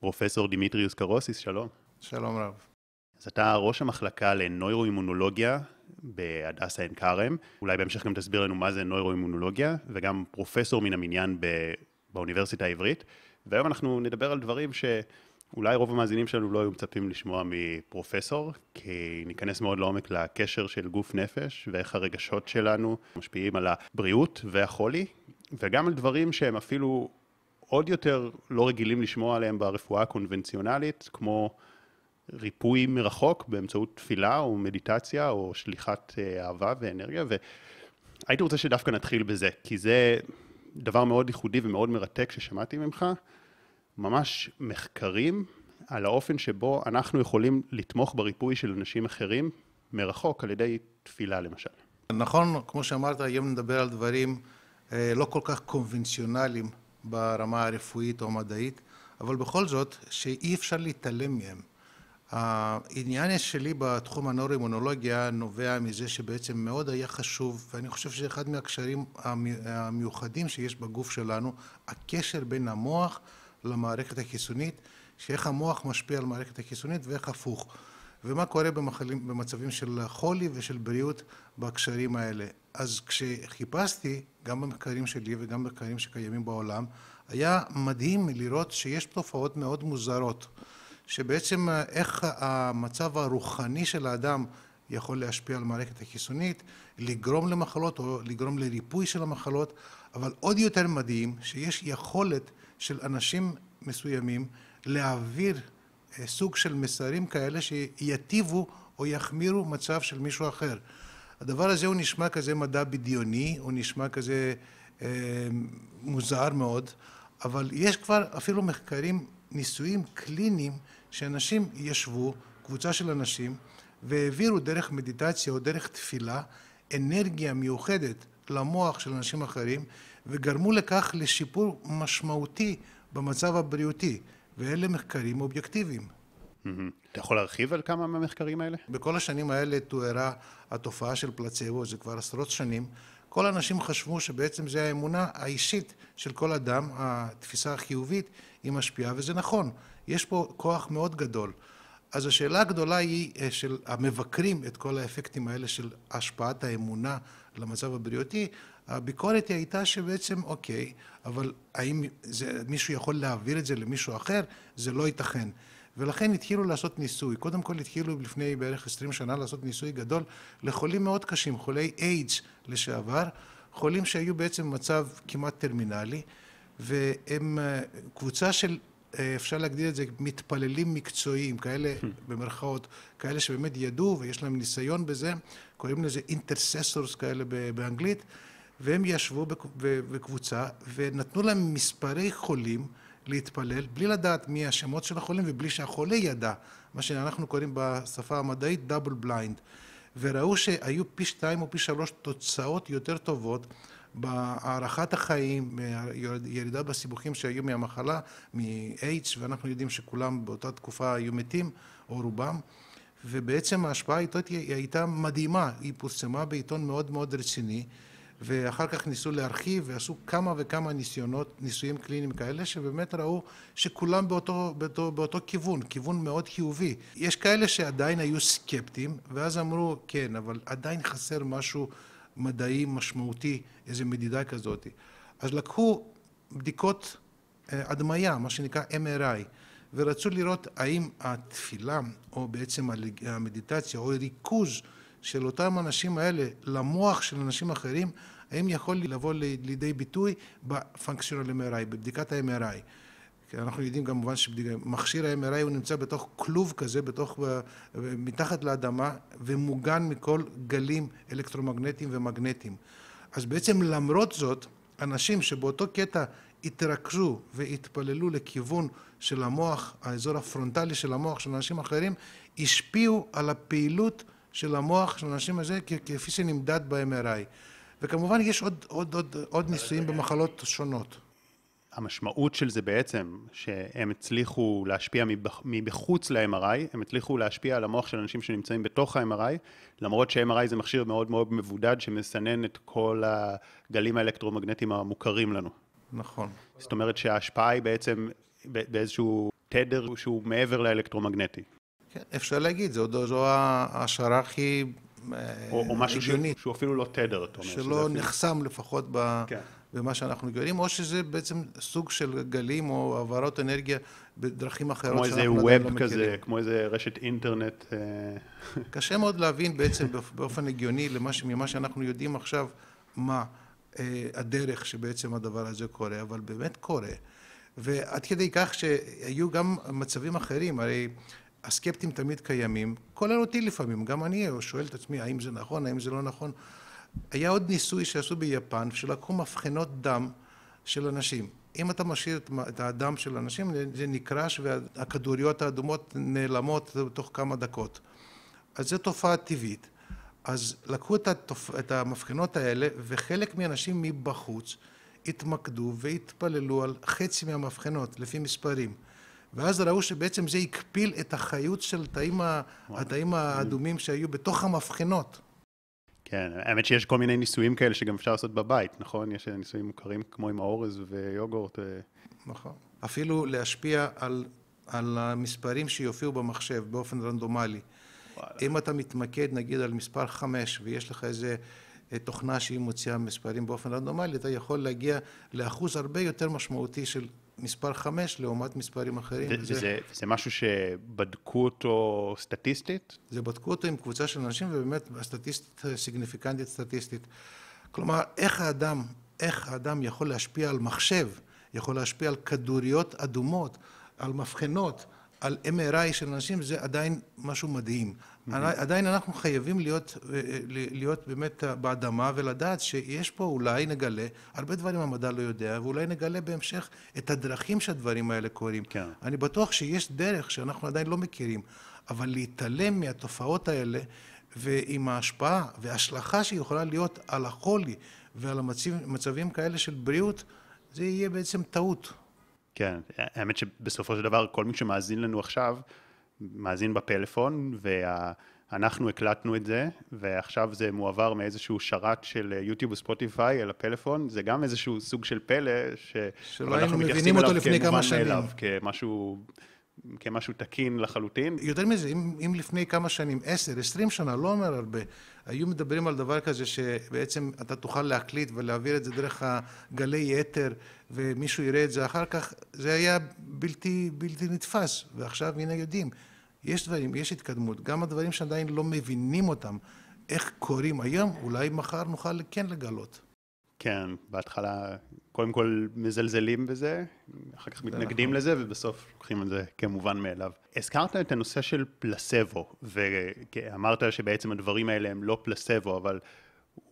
פרופסור דימטרי קרוסיס, שלום. שלום רב. אז אתה ראש המחלקה לנוירו-אימונולוגיה בהדסה עין כרם. אולי בהמשך גם תסביר לנו מה זה נוירו-אימונולוגיה, וגם פרופסור מן המניין באוניברסיטה העברית. והיום אנחנו נדבר על דברים שאולי רוב המאזינים שלנו לא היו מצפים לשמוע מפרופסור, כי ניכנס מאוד לעומק לקשר של גוף נפש, ואיך הרגשות שלנו משפיעים על הבריאות והחולי, וגם על דברים שהם אפילו עוד יותר לא רגילים לשמוע עליהם ברפואה הקונבנציונלית, כמו ריפוי מרחוק באמצעות תפילה או מדיטציה או שליחת אהבה ואנרגיה. והייתי רוצה שדווקא נתחיל בזה, כי זה דבר מאוד ייחודי ומאוד מרתק ששמעתי ממך, ממש מחקרים על האופן שבו אנחנו יכולים לתמוך בריפוי של אנשים אחרים מרחוק על ידי תפילה למשל. נכון, כמו שאמרת, היום נדבר על דברים לא כל כך קונבנציונליים ברמה הרפואית או מדעית, אבל בכל זאת שאי אפשר להתעלם מהם. העניין שלי בתחום הנוירו-אימונולוגיה נובע מזה שבעצם מאוד היה חשוב, ואני חושב שזה אחד מהקשרים המיוחדים שיש בגוף שלנו, הקשר בין המוח למערכת החיסונית, שאיך המוח משפיע על מערכת החיסונית ואיך הפוך, ומה קורה במצבים של חולי ושל בריאות בהקשרים האלה. אז כשחיפשתי, גם במחקרים שלי וגם במחקרים שקיימים בעולם, היה מדהים לראות שיש תופעות מאוד מוזרות, שבעצם איך המצב הרוחני של האדם יכול להשפיע על מערכת החיסונית, לגרום למחלות או לגרום לריפוי של המחלות, אבל עוד יותר מדהים שיש יכולת של אנשים מסוימים להעביר סוג של מסרים כאלה שיטיבו או יחמירו מצב של מישהו אחר. הדבר הזה הוא נשמע כזה מדע בדיוני, הוא נשמע כזה מוזר מאוד, אבל יש כבר אפילו מחקרים, ניסויים קליניים שאנשים ישבו, קבוצה של אנשים, והעבירו דרך מדיטציה או דרך תפילה אנרגיה מיוחדת למוח של אנשים אחרים, וגרמו לכך לשיפור משמעותי במצב הבריאותי, ואלה מחקרים אובייקטיביים. אתה יכול להרחיב על כמה מהמחקרים האלה? בכל השנים האלה תוארה התופעה של פלצבו, זה כבר עשרות שנים. כל האנשים חשבו שבעצם זה האמונה האישית של כל אדם, התפיסה החיובית היא משפיעה, וזה נכון. יש פה כוח מאוד גדול. אז השאלה הגדולה היא של המבקרים את כל האפקטים האלה של השפעת האמונה למצב הבריאותי. הביקורת היא הייתה שבעצם אוקיי, אבל האם מישהו יכול להעביר את זה למישהו אחר? זה לא ייתכן. ולכן התחילו לעשות ניסוי. קודם כל התחילו לפני בערך 20 שנה לעשות ניסוי גדול לחולים מאוד קשים, חולי AIDS לשעבר, חולים שהיו בעצם במצב כמעט טרמינלי, והם קבוצה של, אפשר להגדיר את זה, מתפללים מקצועיים, כאלה במרכאות, כאלה שבאמת ידעו ויש להם ניסיון בזה, קוראים לזה intercessors כאלה באנגלית, והם ישבו בקבוצה ונתנו להם מספרי חולים להתפלל, בלי לדעת מי השמות של החולים ובלי שהחולה ידע, מה שאנחנו קוראים בשפה המדעית double blind, וראו שהיו פי 2 או פי 3 תוצאות יותר טובות בהערכת החיים, ירידה בסיבוכים שהיו מהמחלה, מ-AIDS, ואנחנו יודעים שכולם באותה תקופה היו מתים, או רובם, ובעצם ההשפעה הייתה מדהימה, היא פורסמה בעיתון מאוד מאוד רציני, ואחר כך ניסו להרחיב ועשו כמה וכמה ניסויים קליניים כאלה שבאמת ראו שכולם באותו כיוון, כיוון מאוד חיובי. יש כאלה שעדיין היו סקפטיים ואז אמרו כן, אבל עדיין חסר משהו מדעי משמעותי, איזו מדידה כזאת. אז לקחו בדיקות הדמיה, מה שנקרא MRI, ורצו לראות האם התפילה או בעצם המדיטציה או ריכוז של אותם אנשים האלה למוח של אנשים אחרים, האם יכול לבוא לידי ביטוי בפונקציונל MRI, בבדיקת ה-MRI. כי אנחנו יודעים כמובן שמכשיר ה-MRI הוא נמצא בתוך כלוב כזה, מתחת לאדמה, ומוגן מכל גלים אלקטרומגנטיים ומגנטיים. אז בעצם למרות זאת, אנשים שבאותו קטע התרכזו והתפללו לכיוון של המוח, האזור הפרונטלי של המוח של אנשים אחרים, השפיעו על הפעילות של המוח של אנשים הזה כפי שנמדד ב-MRI. וכמובן יש עוד ניסויים במחלות שונות. המשמעות של זה בעצם שהם הצליחו להשפיע מבחוץ ל-MRI, הם הצליחו להשפיע על המוח של אנשים שנמצאים בתוך ה-MRI, למרות ש-MRI זה מכשיר מאוד מאוד מבודד שמסנן את כל הגלים האלקטרומגנטיים המוכרים לנו. נכון. זאת אומרת שההשפעה היא בעצם באיזשהו תדר שהוא מעבר לאלקטרומגנטי. כן, אפשר להגיד, זו ההשערה הכי או משהו שהוא אפילו לא תדר, שלא נחסם לפחות במה שאנחנו גרים, או שזה בעצם סוג של גלים או העברות אנרגיה בדרכים אחרות. כמו איזה ווב כזה, כמו איזה רשת אינטרנט. קשה מאוד להבין בעצם באופן הגיוני ממה שאנחנו יודעים עכשיו, מה הדרך שבעצם הדבר הזה קורה, אבל באמת קורה. ועד כדי כך שהיו גם מצבים אחרים, הרי הסקפטים תמיד קיימים, כולל אותי לפעמים, גם אני שואל את עצמי האם זה נכון, האם זה לא נכון. היה עוד ניסוי שעשו ביפן, שלקחו מבחנות דם של אנשים. אם אתה משאיר את הדם של אנשים, זה נקרש והכדוריות האדומות נעלמות תוך כמה דקות. אז זו תופעה טבעית. אז לקחו את המבחנות האלה, וחלק מהאנשים מבחוץ התמקדו והתפללו על חצי מהמבחנות, לפי מספרים. ואז ראו שבעצם זה הקפיל את החיות של התאים האדומים שהיו בתוך המבחנות. כן, האמת שיש כל מיני ניסויים כאלה שגם אפשר לעשות בבית, נכון? יש ניסויים מוכרים כמו עם האורז ויוגורט. נכון. אפילו להשפיע על המספרים שיופיעו במחשב באופן רנדומלי. אם אתה מתמקד נגיד על מספר 5 ויש לך איזה תוכנה שהיא מוציאה מספרים באופן רנדומלי, אתה יכול להגיע לאחוז הרבה יותר משמעותי של מספר 5 לעומת מספרים אחרים. זה משהו שבדקו אותו סטטיסטית? זה בדקו אותו עם קבוצה של אנשים, ובאמת הסטטיסטית, סיגניפיקנטית סטטיסטית. כלומר, איך האדם יכול להשפיע על מחשב, יכול להשפיע על כדוריות אדומות, על מבחנות, על MRI של אנשים, זה עדיין משהו מדהים. עדיין אנחנו חייבים להיות באמת באדמה ולדעת שיש פה, אולי נגלה, הרבה דברים המדע לא יודע, ואולי נגלה בהמשך את הדרכים שהדברים האלה קורים. אני בטוח שיש דרך שאנחנו עדיין לא מכירים, אבל להתעלם מהתופעות האלה, ועם ההשפעה וההשלכה שיכולה להיות על החולי ועל המצבים כאלה של בריאות, זה יהיה בעצם טעות. כן, האמת שבסופו של דבר כל מי שמאזין לנו עכשיו, מאזין בפלאפון, ואנחנו הקלטנו את זה, ועכשיו זה מועבר מאיזשהו שרת של יוטיוב וספוטיפיי אל הפלאפון, זה גם איזשהו סוג של פלא, שלא היינו מבינים אותו לפני כמה שנים. כמשהו תקין לחלוטין. יותר מזה, אם לפני כמה שנים, 10-20 שנה, לא אומר הרבה, היו מדברים על דבר כזה שבעצם אתה תוכל להקליט ולהעביר את זה דרך הגלי יתר, ומישהו יראה את זה אחר כך, זה היה בלתי נתפס, ועכשיו הנה יודעים. יש דברים, יש התקדמות, גם הדברים שעדיין לא מבינים אותם, איך קוראים היום, אולי מחר נוכל כן לגלות. כן, בהתחלה קודם כל מזלזלים בזה, אחר כך מתנגדים לזה, ובסוף לוקחים את זה כמובן מאליו. הזכרת את הנושא של פלסבו, ואמרת שבעצם הדברים האלה הם לא פלסבו, אבל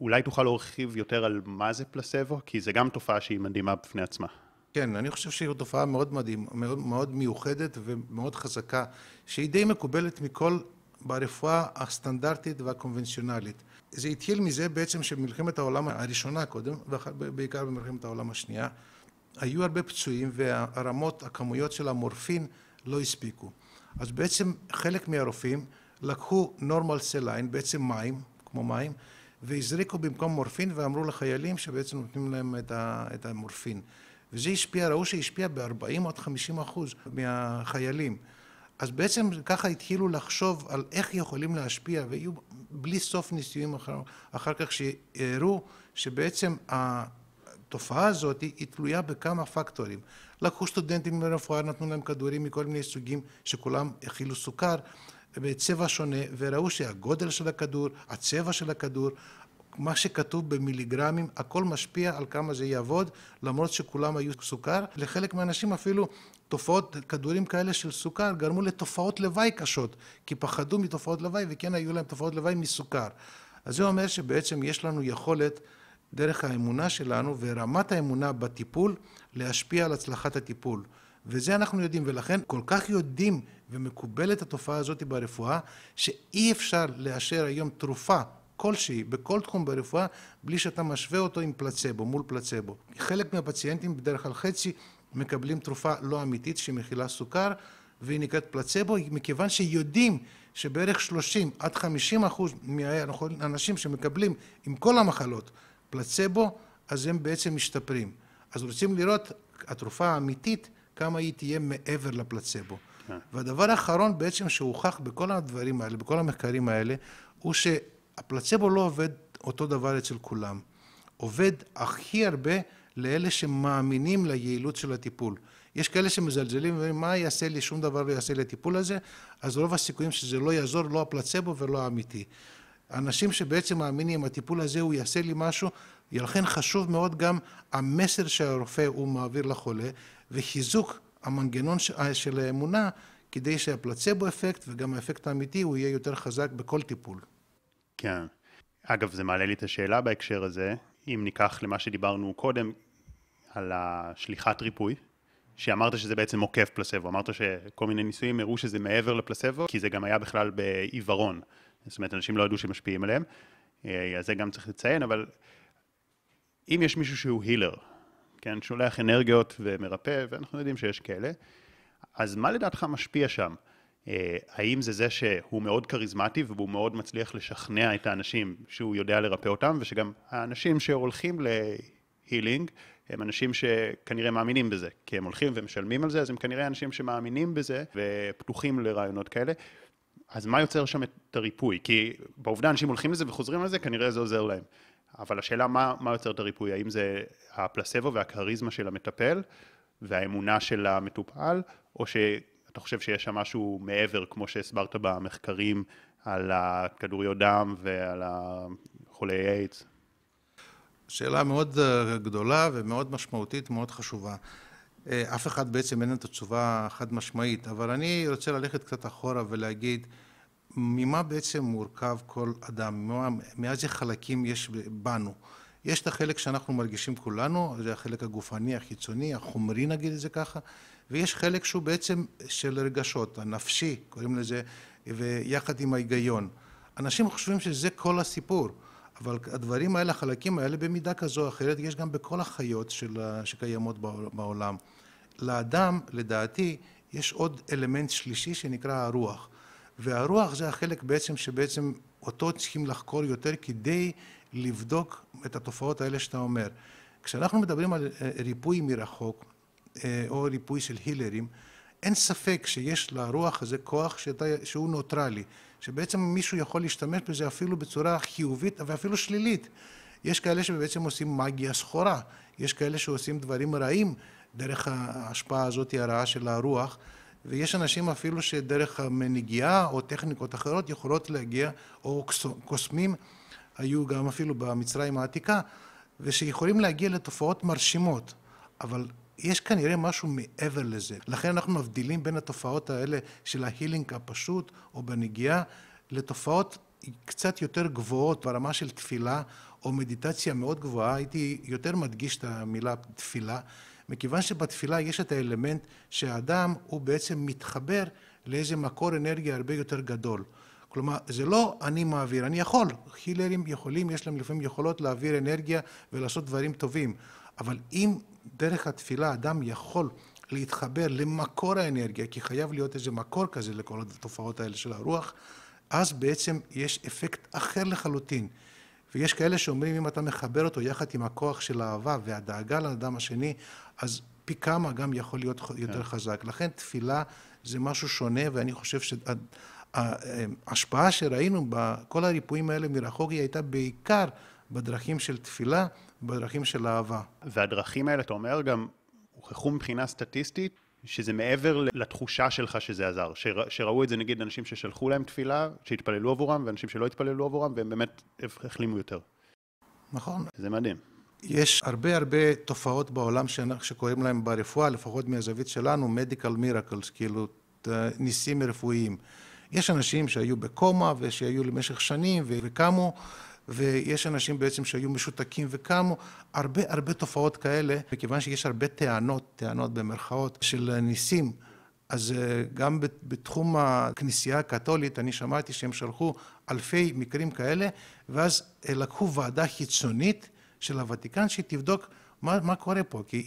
אולי תוכל להרחיב יותר על מה זה פלסבו, כי זה גם תופעה שהיא מדהימה בפני עצמה. כן, אני חושב שהיא תופעה מאוד מדהימה, מאוד מיוחדת ומאוד חזקה, שהיא די מקובלת מכל ברפואה הסטנדרטית והקונבנציונלית. זה התחיל מזה בעצם שמלחמת העולם הראשונה קודם, ובעיקר במלחמת העולם השנייה, היו הרבה פצועים והרמות, הכמויות של המורפין לא הספיקו. אז בעצם חלק מהרופאים לקחו נורמל סליין, בעצם מים, כמו מים, והזריקו במקום מורפין ואמרו לחיילים שבעצם נותנים להם את המורפין. וזה השפיע, ראו שהשפיע ב40% עד 50% מהחיילים. אז בעצם ככה התחילו לחשוב על איך יכולים להשפיע, והיו בלי סוף ניסויים אחר כך שהראו שבעצם התופעה הזאת היא תלויה בכמה פקטורים. לקחו סטודנטים לרפואה, נתנו להם כדורים מכל מיני סוגים שכולם הכילו סוכר בצבע שונה, וראו שהגודל של הכדור, הצבע של הכדור, מה שכתוב במיליגרמים, הכל משפיע על כמה זה יעבוד, למרות שכולם היו סוכר. לחלק מהאנשים אפילו תופעות, כדורים כאלה של סוכר, גרמו לתופעות לוואי קשות, כי פחדו מתופעות לוואי, וכן היו להם תופעות לוואי מסוכר. אז זה אומר שבעצם יש לנו יכולת, דרך האמונה שלנו, ורמת האמונה בטיפול, להשפיע על הצלחת הטיפול. וזה אנחנו יודעים, ולכן כל כך יודעים, ומקובלת התופעה הזאת ברפואה, שאי אפשר לאשר היום תרופה, כלשהי, בכל תחום ברפואה, בלי שאתה משווה אותו עם פלצבו, מול פלצבו. חלק מהפציינטים, בדרך כלל חצי, מקבלים תרופה לא אמיתית שמכילה סוכר, והיא נקראת פלצבו, מכיוון שיודעים שבערך 30% עד 50% מהאנשים שמקבלים עם כל המחלות פלצבו, אז הם בעצם משתפרים. אז רוצים לראות התרופה האמיתית, כמה היא תהיה מעבר לפלצבו. והדבר האחרון בעצם שהוכח בכל הדברים האלה, בכל המחקרים האלה, הוא שהפלצבו לא עובד אותו דבר אצל כולם. עובד הכי הרבה לאלה שמאמינים ליעילות של הטיפול. יש כאלה שמזלזלים ואומרים, מה יעשה לי? שום דבר לא יעשה לי הטיפול הזה, אז רוב הסיכויים שזה לא יעזור, לא הפלצבו ולא האמיתי. אנשים שבעצם מאמינים, הטיפול הזה הוא יעשה לי משהו, ולכן חשוב מאוד גם המסר שהרופא הוא מעביר לחולה, וחיזוק המנגנון של האמונה, כדי שהפלצבו אפקט וגם האפקט האמיתי הוא יהיה יותר חזק בכל טיפול. כן. אגב, זה מעלה לי את השאלה בהקשר הזה, אם ניקח למה שדיברנו קודם, על השליחת ריפוי, שאמרת שזה בעצם עוקף פלסבו, אמרת שכל מיני ניסויים הראו שזה מעבר לפלסבו, כי זה גם היה בכלל בעיוורון, זאת אומרת, אנשים לא ידעו שמשפיעים עליהם, אז זה גם צריך לציין, אבל אם יש מישהו שהוא הילר, כן, שולח אנרגיות ומרפא, ואנחנו יודעים שיש כאלה, אז מה לדעתך משפיע שם? האם זה זה שהוא מאוד קריזמטי והוא מאוד מצליח לשכנע את האנשים שהוא יודע לרפא אותם, ושגם האנשים שהולכים להילינג הם אנשים שכנראה מאמינים בזה, כי הם הולכים ומשלמים על זה, אז הם כנראה אנשים שמאמינים בזה ופתוחים לרעיונות כאלה. אז מה יוצר שם את הריפוי? כי בעובדה אנשים הולכים לזה וחוזרים לזה, כנראה זה עוזר להם. אבל השאלה מה יוצר את הריפוי? האם זה הפלסבו והקריזמה של המטפל והאמונה של המטופל, או שאתה חושב שיש שם משהו מעבר, כמו שהסברת במחקרים על הכדוריות דם ועל החולי AIDS? שאלה מאוד גדולה ומאוד משמעותית, מאוד חשובה. אף אחד בעצם אין את התשובה חד משמעית, אבל אני רוצה ללכת קצת אחורה ולהגיד, ממה בעצם מורכב כל אדם, מאיזה חלקים יש בנו. יש את החלק שאנחנו מרגישים כולנו, זה החלק הגופני, החיצוני, החומרי נגיד את זה ככה, ויש חלק שהוא בעצם של רגשות, הנפשי, קוראים לזה, ויחד עם ההיגיון. אנשים חושבים שזה כל הסיפור. אבל הדברים האלה, החלקים האלה, במידה כזו או אחרת, יש גם בכל החיות שקיימות בעולם. לאדם, לדעתי, יש עוד אלמנט שלישי שנקרא הרוח. והרוח זה החלק בעצם שבעצם אותו צריכים לחקור יותר כדי לבדוק את התופעות האלה שאתה אומר. כשאנחנו מדברים על ריפוי מרחוק, או ריפוי של הילרים, אין ספק שיש לרוח הזה כוח שהוא נוטרלי, שבעצם מישהו יכול להשתמש בזה אפילו בצורה חיובית ואפילו שלילית. יש כאלה שבעצם עושים מגיה שחורה, יש כאלה שעושים דברים רעים דרך ההשפעה הזאת הרעה של הרוח, ויש אנשים אפילו שדרך מנגיעה או טכניקות אחרות יכולות להגיע, או קוסמים, היו גם אפילו במצרים העתיקה, ושיכולים להגיע לתופעות מרשימות, אבל יש כנראה משהו מעבר לזה. לכן אנחנו מבדילים בין התופעות האלה של ההילינג הפשוט או בנגיעה לתופעות קצת יותר גבוהות ברמה של תפילה או מדיטציה מאוד גבוהה. הייתי יותר מדגיש את המילה תפילה, מכיוון שבתפילה יש את האלמנט שהאדם הוא בעצם מתחבר לאיזה מקור אנרגיה הרבה יותר גדול. כלומר, זה לא אני מעביר, אני יכול. הילרים יכולים, יש להם לפעמים יכולות להעביר אנרגיה ולעשות דברים טובים. אבל אם דרך התפילה האדם יכול להתחבר למקור האנרגיה, כי חייב להיות איזה מקור כזה לכל התופעות האלה של הרוח, אז בעצם יש אפקט אחר לחלוטין. ויש כאלה שאומרים, אם אתה מחבר אותו יחד עם הכוח של האהבה והדאגה לאדם השני, אז פי כמה גם יכול להיות יותר חזק. לכן תפילה זה משהו שונה, ואני חושב שההשפעה שראינו בכל הריפויים האלה מרחוק היא הייתה בעיקר בדרכים של תפילה, בדרכים של אהבה. והדרכים האלה, אתה אומר, גם הוכחו מבחינה סטטיסטית, שזה מעבר לתחושה שלך שזה עזר. שראו את זה, נגיד, אנשים ששלחו להם תפילה, שהתפללו עבורם, ואנשים שלא התפללו עבורם, והם באמת החלימו יותר. נכון. זה מדהים. יש הרבה תופעות בעולם שקוראים להם ברפואה, לפחות מהזווית שלנו, medical miracles, כאילו ניסים רפואיים. יש אנשים שהיו בקומה, ושהיו למשך שנים, וקמו, ויש אנשים בעצם שהיו משותקים וקמו, הרבה תופעות כאלה, מכיוון שיש הרבה טענות במרכאות של ניסים, אז גם בתחום הכנסייה הקתולית, אני שמעתי שהם שלחו אלפי מקרים כאלה, ואז לקחו ועדה חיצונית של הוותיקן שתבדוק מה קורה פה, כי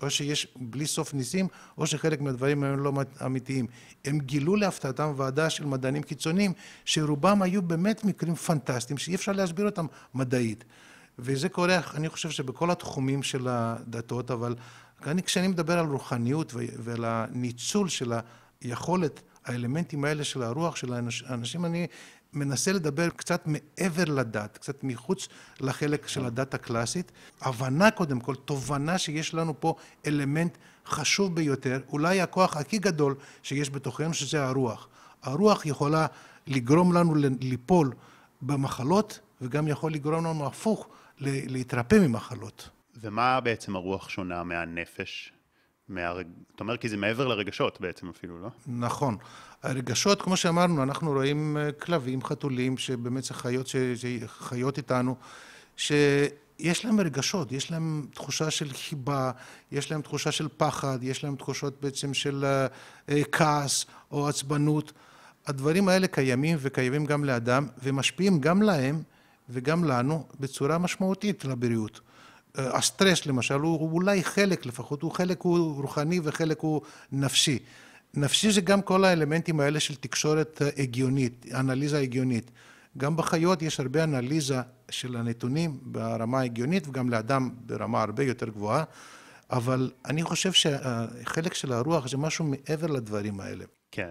או שיש בלי סוף ניסים, או שחלק מהדברים הם לא אמיתיים. הם גילו להפתעתם ועדה של מדענים קיצוניים, שרובם היו באמת מקרים פנטסטיים, שאי אפשר להסביר אותם מדעית. וזה קורה, אני חושב שבכל התחומים של הדתות, אבל כשאני מדבר על רוחניות ועל הניצול של היכולת, האלמנטים האלה של הרוח של האנשים, אני מנסה לדבר קצת מעבר לדת, קצת מחוץ לחלק של הדת הקלאסית. הבנה קודם כל, תובנה שיש לנו פה אלמנט חשוב ביותר, אולי הכוח הכי גדול שיש בתוכנו, שזה הרוח. הרוח יכולה לגרום לנו ליפול במחלות, וגם יכול לגרום לנו הפוך להתרפא ממחלות. ומה בעצם הרוח שונה מהנפש? אתה אומר כי זה מעבר לרגשות בעצם אפילו, לא? נכון. הרגשות, כמו שאמרנו, אנחנו רואים כלבים, חתולים, שבאמת זה חיות איתנו, שיש להם רגשות, יש להם תחושה של חיבה, יש להם תחושה של פחד, יש להם תחושות בעצם של כעס או עצבנות. הדברים האלה קיימים וקיימים גם לאדם, ומשפיעים גם להם וגם לנו בצורה משמעותית לבריאות. הסטרס למשל הוא אולי חלק, לפחות הוא חלק הוא רוחני וחלק הוא נפשי. נפשי זה גם כל האלמנטים האלה של תקשורת הגיונית, אנליזה הגיונית. גם בחיות יש הרבה אנליזה של הנתונים ברמה הגיונית וגם לאדם ברמה הרבה יותר גבוהה, אבל אני חושב שהחלק של הרוח זה משהו מעבר לדברים האלה. כן.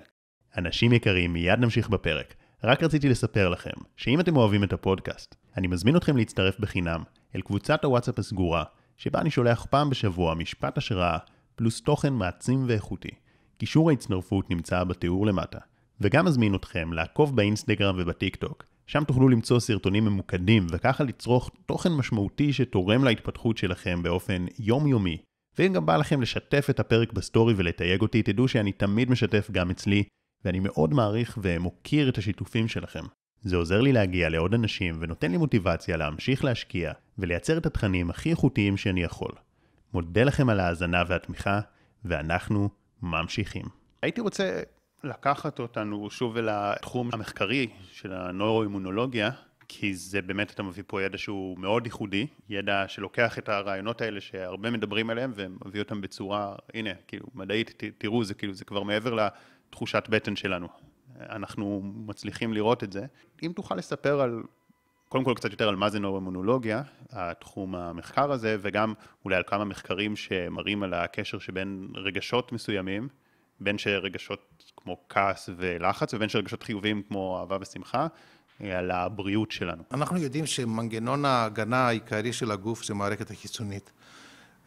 אנשים יקרים, מיד נמשיך בפרק. רק רציתי לספר לכם שאם אתם אוהבים את הפודקאסט, אני מזמין אתכם להצטרף בחינם אל קבוצת הוואטסאפ הסגורה, שבה אני שולח פעם בשבוע משפט השראה פלוס תוכן מעצים ואיכותי. קישור ההצטרפות נמצא בתיאור למטה. וגם מזמין אתכם לעקוב באינסטגרם ובטיקטוק, שם תוכלו למצוא סרטונים ממוקדים וככה לצרוך תוכן משמעותי שתורם להתפתחות שלכם באופן יומיומי. ואם גם בא לכם לשתף את הפרק בסטורי ולתייג אותי, תדעו שאני תמיד משתף גם אצלי, ואני מאוד מעריך ומוקיר את השיתופים שלכם. זה עוזר לי להגיע לעוד אנשים ונותן לי מוטיבציה להמשיך להשקיע ולייצר את התכנים הכי איכותיים שאני יכול. מודה לכם על ההאזנה והתמיכה, ואנחנו ממשיכים. הייתי רוצה לקחת אותנו שוב אל התחום המחקרי של הנוירואימונולוגיה, כי זה באמת, אתה מביא פה ידע שהוא מאוד ייחודי, ידע שלוקח את הרעיונות האלה שהרבה מדברים עליהם ומביא אותם בצורה, הנה, כאילו, מדעית, תראו, זה, כאילו, זה כבר מעבר לתחושת בטן שלנו. אנחנו מצליחים לראות את זה. אם תוכל לספר על, קודם כל קצת יותר על מה זה נוירואימונולוגיה, התחום המחקר הזה, וגם אולי על כמה מחקרים שמראים על הקשר שבין רגשות מסוימים, בין שרגשות כמו כעס ולחץ, ובין שרגשות חיוביים כמו אהבה ושמחה, על הבריאות שלנו. אנחנו יודעים שמנגנון ההגנה העיקרי של הגוף זה מערכת החיסונית.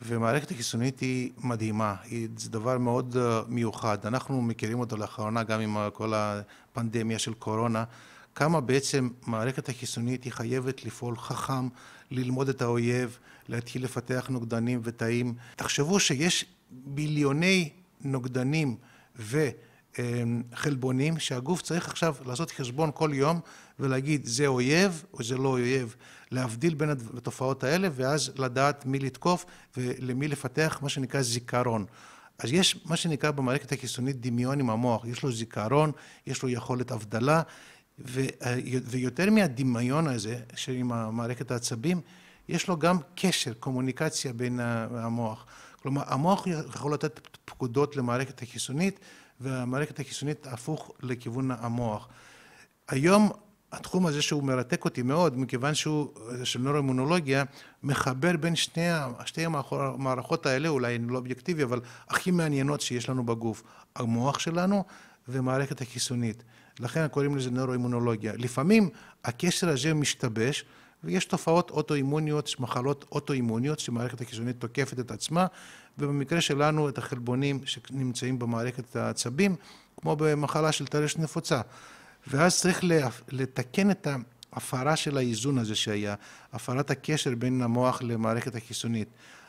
ומערכת החיסונית היא מדהימה, זה דבר מאוד מיוחד. אנחנו מכירים אותו לאחרונה גם עם כל הפנדמיה של קורונה, כמה בעצם מערכת החיסונית היא חייבת לפעול חכם, ללמוד את האויב, להתחיל לפתח נוגדנים ותאים. תחשבו שיש ביליוני נוגדנים וחלבונים שהגוף צריך עכשיו לעשות חשבון כל יום ולהגיד זה אויב או זה לא אויב, להבדיל בין התופעות האלה ואז לדעת מי לתקוף ולמי לפתח מה שנקרא זיכרון. אז יש מה שנקרא במערכת החיסונית דמיון עם המוח, יש לו זיכרון, יש לו יכולת הבדלה, ויותר מהדמיון הזה עם מערכת העצבים, יש לו גם קשר, קומוניקציה בין המוח. כלומר, המוח יכול לתת פקודות למערכת החיסונית, והמערכת החיסונית הפוך לכיוון המוח. היום התחום הזה שהוא מרתק אותי מאוד, מכיוון שהוא של נוירואימונולוגיה, מחבר בין שתי המערכות האלה, אולי לא אובייקטיבי, אבל הכי מעניינות שיש לנו בגוף, המוח שלנו ומערכת החיסונית. לכן קוראים לזה נוירואימונולוגיה. לפעמים הקשר הזה משתבש, ויש תופעות אוטואימוניות, מחלות אוטואימוניות, שמערכת החיסונית תוקפת את עצמה, ובמקרה שלנו את החלבונים שנמצאים במערכת העצבים, כמו במחלה של טרשת נפוצה. ואז צריך לתקן את ההפרה של האיזון הזה שהיה, הפרת הקשר בין המוח למערכת החיסונית.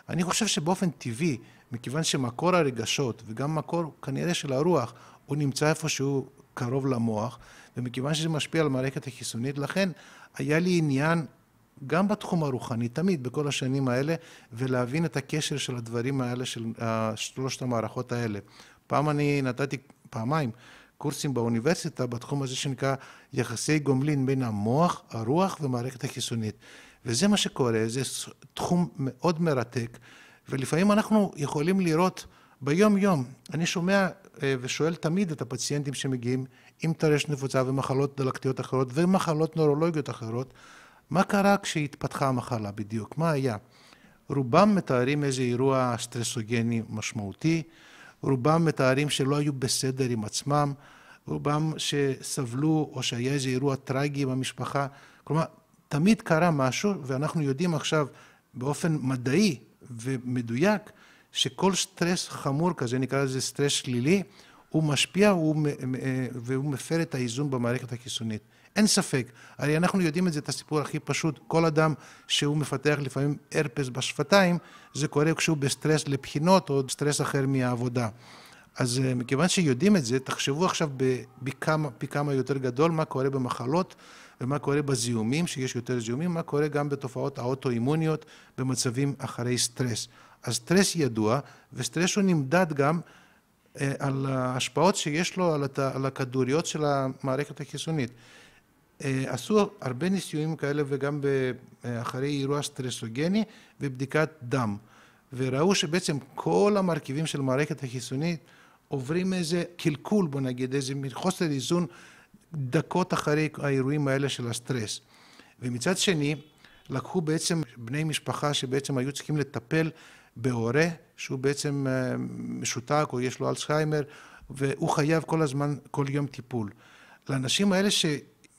אני חושב שבאופן טבעי, מכיוון שמקור הרגשות, וגם מקור כנראה של הרוח, הוא נמצא איפשהו קרוב למוח, ומכיוון שזה משפיע על מערכת החיסונית, לכן היה לי עניין גם בתחום הרוחני, תמיד בכל השנים האלה, ולהבין את הקשר של הדברים האלה, של שלושת המערכות האלה. פעם אני נתתי פעמיים קורסים באוניברסיטה, בתחום הזה שנקרא יחסי גומלין בין המוח, הרוח ומערכת החיסונית. וזה מה שקורה, זה תחום מאוד מרתק, ולפעמים אנחנו יכולים לראות ביום יום, אני שומע ושואל תמיד את הפציינטים שמגיעים עם טרשת נפוצה ומחלות דלקתיות אחרות ומחלות נוירולוגיות אחרות, מה קרה כשהתפתחה המחלה בדיוק? מה היה? רובם מתארים איזה אירוע סטרסוגני משמעותי, רובם מתארים שלא היו בסדר עם עצמם, רובם שסבלו או שהיה איזה אירוע טרגי במשפחה. כלומר, תמיד קרה משהו, ואנחנו יודעים עכשיו באופן מדעי ומדויק, שכל סטרס חמור כזה, נקרא לזה סטרס שלילי, הוא משפיע והוא מפר את האיזון במערכת החיסונית. אין ספק, הרי אנחנו יודעים את זה, את הסיפור הכי פשוט, כל אדם שהוא מפתח לפעמים הרפס בשפתיים, זה קורה כשהוא בסטרס לבחינות או סטרס אחר מהעבודה. אז מכיוון שיודעים את זה, תחשבו עכשיו פי כמה יותר גדול מה קורה במחלות, ומה קורה בזיהומים, שיש יותר זיהומים, מה קורה גם בתופעות האוטואימוניות, במצבים אחרי סטרס. אז סטרס ידוע, וסטרס הוא נמדד גם על ההשפעות שיש לו, על הכדוריות של המערכת החיסונית. עשו הרבה ניסויים כאלה וגם אחרי אירוע סטרסוגני ובדיקת דם. וראו שבעצם כל המרכיבים של מערכת החיסונית עוברים איזה קלקול, בוא נגיד, איזה חוסר איזון דקות אחרי האירועים האלה של הסטרס. ומצד שני, לקחו בעצם בני משפחה שבעצם היו צריכים לטפל בהורה, שהוא בעצם משותק או יש לו אלצהיימר, והוא חייב כל הזמן, כל יום טיפול. לאנשים האלה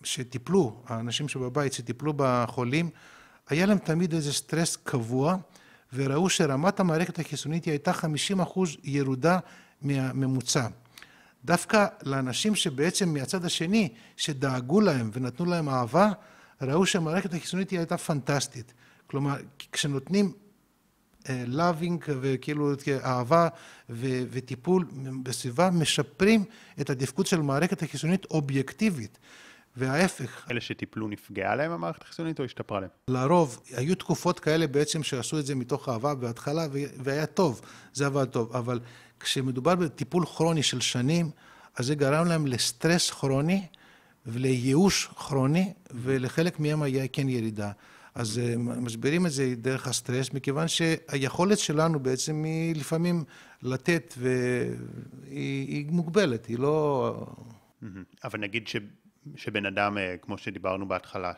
שטיפלו, האנשים שבבית שטיפלו בחולים, היה להם תמיד איזה סטרס קבוע, וראו שרמת המערכת החיסונית הייתה 50% ירודה מהממוצע. דווקא לאנשים שבעצם מהצד השני, שדאגו להם ונתנו להם אהבה, ראו שהמערכת החיסונית הייתה פנטסטית. כלומר, כשנותנים loving וכאילו אהבה וטיפול בסביבה, משפרים את הדפקות של מערכת החיסונית אובייקטיבית. וההפך. אלה שטיפלו נפגעה להם המערכת החיסונית או השתפרה להם? לרוב, היו תקופות כאלה בעצם שעשו את זה מתוך אהבה בהתחלה והיה טוב, זה עבד טוב, אבל כשמדובר בטיפול כרוני של שנים, אז זה גרם להם לסטרס כרוני ולייאוש כרוני, ולחלק מהם היה כן ירידה. אז מסבירים את זה דרך הסטרס, מכיוון שהיכולת שלנו בעצם היא לפעמים לתת והיא מוגבלת, היא לא... אבל נגיד שבן אדם, כמו שדיברנו בהתחלה,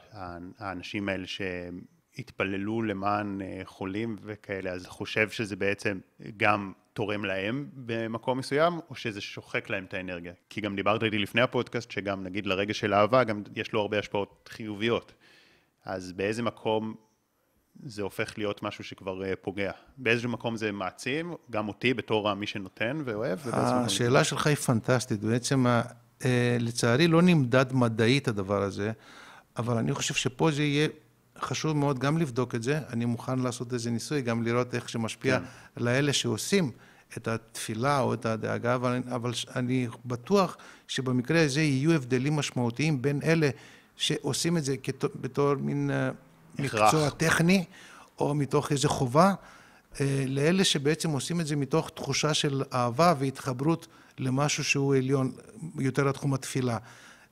האנשים האלה שהתפללו למען חולים וכאלה, אז חושב שזה בעצם גם תורם להם במקום מסוים, או שזה שוחק להם את האנרגיה? כי גם דיברת איתי לפני הפודקאסט, שגם נגיד לרגע של אהבה, גם יש לו הרבה השפעות חיוביות. אז באיזה מקום זה הופך להיות משהו שכבר פוגע? באיזה מקום זה מעצים? גם אותי בתור מי שנותן ואוהב? השאלה שלך היא פנטסטית, בעצם לצערי לא נמדד מדעית הדבר הזה, אבל אני חושב שפה זה יהיה חשוב מאוד גם לבדוק את זה, אני מוכן לעשות איזה ניסוי, גם לראות איך שמשפיע לאלה שעושים את התפילה או את הדאגה, אבל אני בטוח שבמקרה הזה יהיו הבדלים משמעותיים בין אלה שעושים את זה בתור מין מקצוע טכני, או מתוך איזו חובה, לאלה שבעצם עושים את זה מתוך תחושה של אהבה והתחברות למשהו שהוא עליון, יותר לתחום התפילה.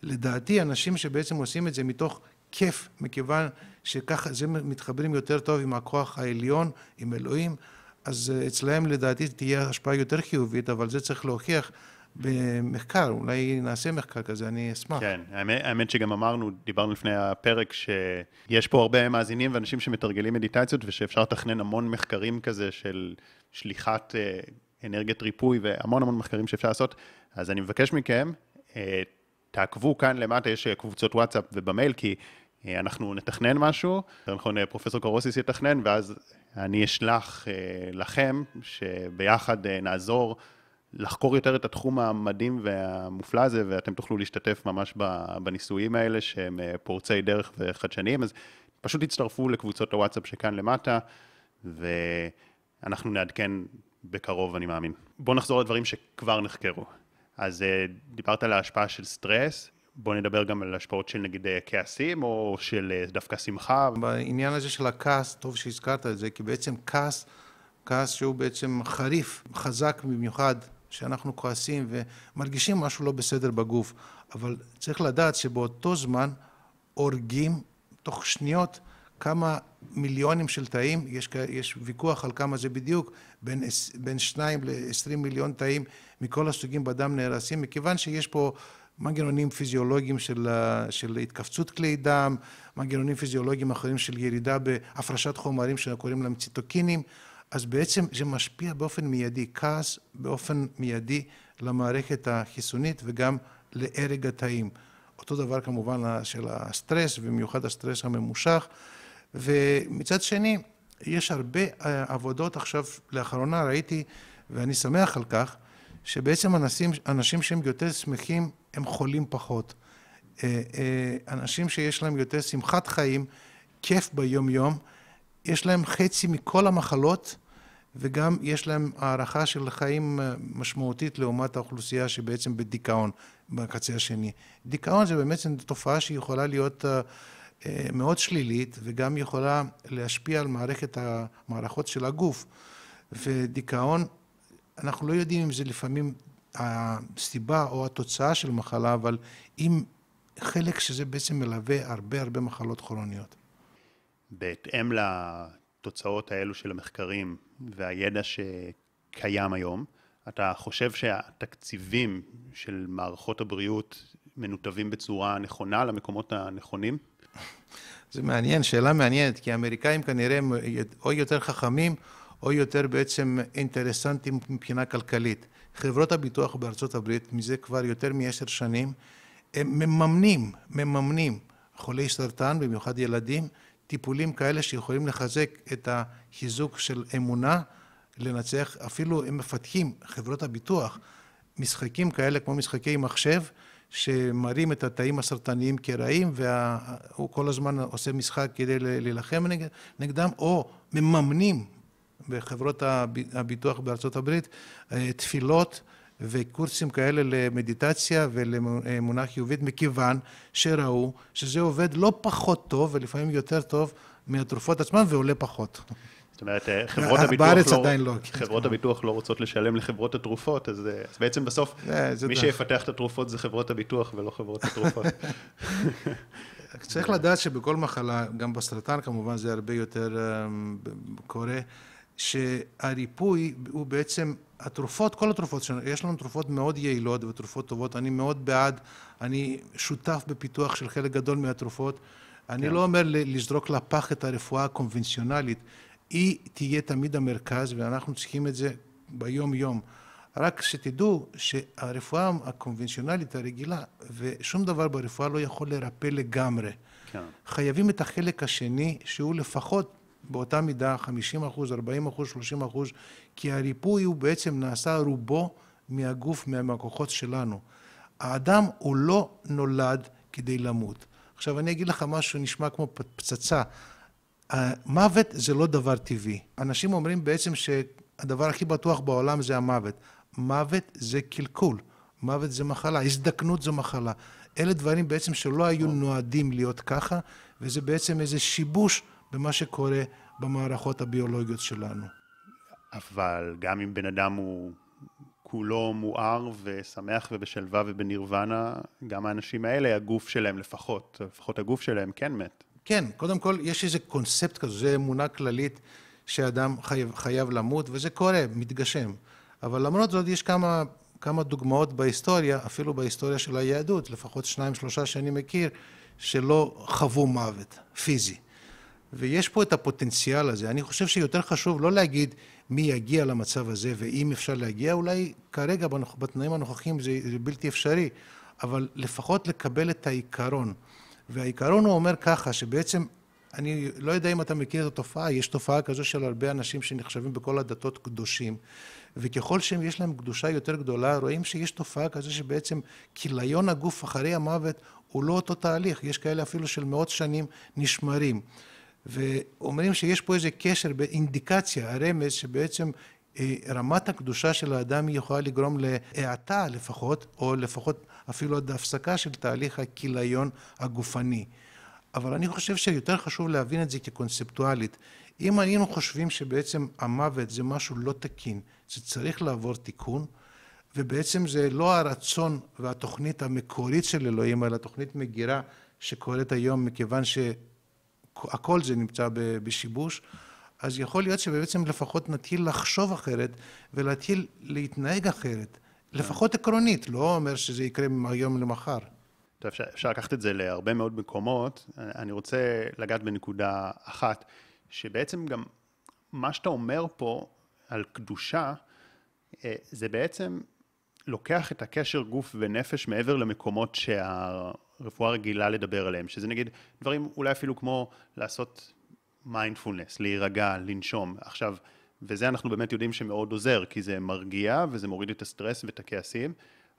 לדעתי, אנשים שבעצם עושים את זה מתוך כיף, מכיוון שככה זה מתחברים יותר טוב עם הכוח העליון, עם אלוהים, אז אצלהם לדעתי תהיה השפעה יותר חיובית, אבל זה צריך להוכיח במחקר, אולי נעשה מחקר כזה, אני אשמח. כן, האמת שגם אמרנו, דיברנו לפני הפרק, שיש פה הרבה מאזינים ואנשים שמתרגלים מדיטציות, ושאפשר לתכנן המון מחקרים כזה של שליחת אנרגיית ריפוי, והמון המון מחקרים שאפשר לעשות. אז אני מבקש מכם, תעקבו כאן למטה, יש קבוצות וואטסאפ ובמייל, כי אנחנו נתכנן משהו, נכון, פרופסור קרוסיס יתכנן, ואז אני אשלח לכם, שביחד נעזור לחקור יותר את התחום המדהים והמופלא הזה, ואתם תוכלו להשתתף ממש בניסויים האלה, שהם פורצי דרך וחדשניים, אז פשוט תצטרפו לקבוצות הוואטסאפ שכאן למטה, ואנחנו נעדכן בקרוב, אני מאמין. בואו נחזור לדברים שכבר נחקרו. אז דיברת על ההשפעה של סטרס, בואו נדבר גם על ההשפעות של נגיד כעסים, או של דווקא שמחה. בעניין הזה של הכעס, טוב שהזכרת את זה, כי בעצם כעס שהוא בעצם חריף, חזק במיוחד, שאנחנו כועסים ומרגישים משהו לא בסדר בגוף, אבל צריך לדעת שבאותו זמן הורגים תוך שניות כמה מיליונים של תאים, יש ויכוח על כמה זה בדיוק, בין 2 ל-20 מיליון תאים מכל הסוגים בדם נהרסים, מכיוון שיש פה מנגנונים פיזיולוגיים של התכווצות כלי דם, מנגנונים פיזיולוגיים אחרים של ירידה בהפרשת חומרים שקוראים להם ציטוקינים. אז בעצם זה משפיע באופן מיידי, כעס באופן מיידי למערכת החיסונית וגם להרג התאים. אותו דבר כמובן של הסטרס, במיוחד הסטרס הממושך. ומצד שני, יש הרבה עבודות עכשיו, לאחרונה ראיתי, ואני שמח על כך, שבעצם אנשים שהם יותר שמחים, הם חולים פחות. אנשים שיש להם יותר שמחת חיים, כיף ביום-יום, יש להם חצי מכל המחלות, וגם יש להם הערכה של חיים משמעותית לעומת האוכלוסייה שבעצם בדיכאון, בקצה השני. דיכאון זה באמת תופעה שיכולה להיות מאוד שלילית, וגם יכולה להשפיע על המערכות של הגוף. ודיכאון, אנחנו לא יודעים אם זה לפעמים הסיבה או התוצאה של מחלה, אבל אם חלק שזה בעצם מלווה הרבה מחלות כרוניות. בהתאם לתוצאות האלו של המחקרים והידע שקיים היום, אתה חושב שהתקציבים של מערכות הבריאות מנותבים בצורה נכונה למקומות הנכונים? זה מעניין, שאלה מעניינת, כי האמריקאים כנראה הם או יותר חכמים, או יותר בעצם אינטרסנטים מבחינה כלכלית. חברות הביטוח בארצות הברית, מזה כבר יותר מ10 שנים, הם מממנים חולי סרטן, במיוחד ילדים, טיפולים כאלה שיכולים לחזק את החיזוק של אמונה, לנצח, אפילו הם מפתחים, חברות הביטוח, משחקים כאלה כמו משחקי מחשב, שמראים את התאים הסרטניים כרעים, והוא כל הזמן עושה משחק כדי להילחם נגדם, או מממנים בחברות הביטוח בארצות הברית, תפילות וקורסים כאלה למדיטציה ולאמונה חיובית, מכיוון שראו שזה עובד לא פחות טוב, ולפעמים יותר טוב מהתרופות עצמן, ועולה פחות. זאת אומרת, חברות הביטוח לא רוצות לשלם לחברות התרופות, אז בעצם בסוף מי שיפתח את התרופות זה חברות הביטוח ולא חברות התרופות. צריך לדעת שבכל מחלה, גם בסרטן כמובן זה הרבה יותר קורה, שהריפוי הוא בעצם התרופות, כל התרופות שלנו, יש לנו תרופות מאוד יעילות ותרופות טובות, אני מאוד בעד, אני שותף בפיתוח של חלק גדול מהתרופות, אני לא אומר לזרוק לפח את הרפואה הקונבנציונלית, היא תהיה תמיד המרכז ואנחנו צריכים את זה ביום-יום. רק שתדעו שהרפואה הקונבנציונלית הרגילה, ושום דבר ברפואה לא יכול לרפא לגמרי. כן. חייבים את החלק השני, שהוא לפחות באותה מידה 50%, 40%, 30%, כי הריפוי הוא בעצם נעשה רובו מהגוף, מהכוחות שלנו. האדם הוא לא נולד כדי למות. עכשיו אני אגיד לך משהו שנשמע כמו פצצה. המוות זה לא דבר טבעי. אנשים אומרים בעצם שהדבר הכי בטוח בעולם זה המוות. מוות זה קלקול, מוות זה מחלה, הזדקנות זו מחלה. אלה דברים בעצם שלא היו נועדים להיות ככה, וזה בעצם איזה שיבוש במה שקורה במערכות הביולוגיות שלנו. אבל גם אם בן אדם הוא כולו מואר ושמח ובשלווה ובנירוונה, גם האנשים האלה, הגוף שלהם לפחות הגוף שלהם כן מת. כן, קודם כל יש איזה קונספט כזה, זה אמונה כללית שאדם חייב למות, וזה קורה, מתגשם. אבל למרות זאת יש כמה דוגמאות בהיסטוריה, אפילו בהיסטוריה של היהדות, לפחות 2-3 שאני מכיר, שלא חוו מוות פיזי. ויש פה את הפוטנציאל הזה. אני חושב שיותר חשוב לא להגיד מי יגיע למצב הזה, ואם אפשר להגיע, אולי כרגע בתנאים הנוכחים זה בלתי אפשרי, אבל לפחות לקבל את העיקרון. והעיקרון הוא אומר ככה, שבעצם, אני לא יודע אם אתה מכיר את התופעה, יש תופעה כזו של הרבה אנשים שנחשבים בכל הדתות קדושים, וככל שיש להם קדושה יותר גדולה, רואים שיש תופעה כזו שבעצם כיליון הגוף אחרי המוות הוא לא אותו תהליך, יש כאלה אפילו של מאות שנים נשמרים. ואומרים שיש פה איזה קשר, אינדיקציה, הרמז, שבעצם רמת הקדושה של האדם יכולה לגרום להאטה לפחות, או לפחות אפילו עד ההפסקה של תהליך הכיליון הגופני. אבל אני חושב שיותר חשוב להבין את זה כקונספטואלית. אם היינו חושבים שבעצם המוות זה משהו לא תקין, זה צריך לעבור תיקון, ובעצם זה לא הרצון והתוכנית המקורית של אלוהים, אלא תוכנית מגירה שקורית היום מכיוון שהכל זה נמצא בשיבוש, אז יכול להיות שבעצם לפחות נתחיל לחשוב אחרת ולהתחיל להתנהג אחרת. לפחות עקרונית, לא אומר שזה יקרה מהיום למחר. טוב, אפשר לקחת את זה להרבה מאוד מקומות. אני רוצה לגעת בנקודה אחת, שבעצם גם מה שאתה אומר פה על קדושה, זה בעצם לוקח את הקשר גוף ונפש מעבר למקומות שהרפואה רגילה לדבר עליהם, שזה נגיד דברים אולי אפילו כמו לעשות מיינדפולנס, להירגע, לנשום. עכשיו, וזה אנחנו באמת יודעים שמאוד עוזר, כי זה מרגיע וזה מוריד את הסטרס ואת הכעסים,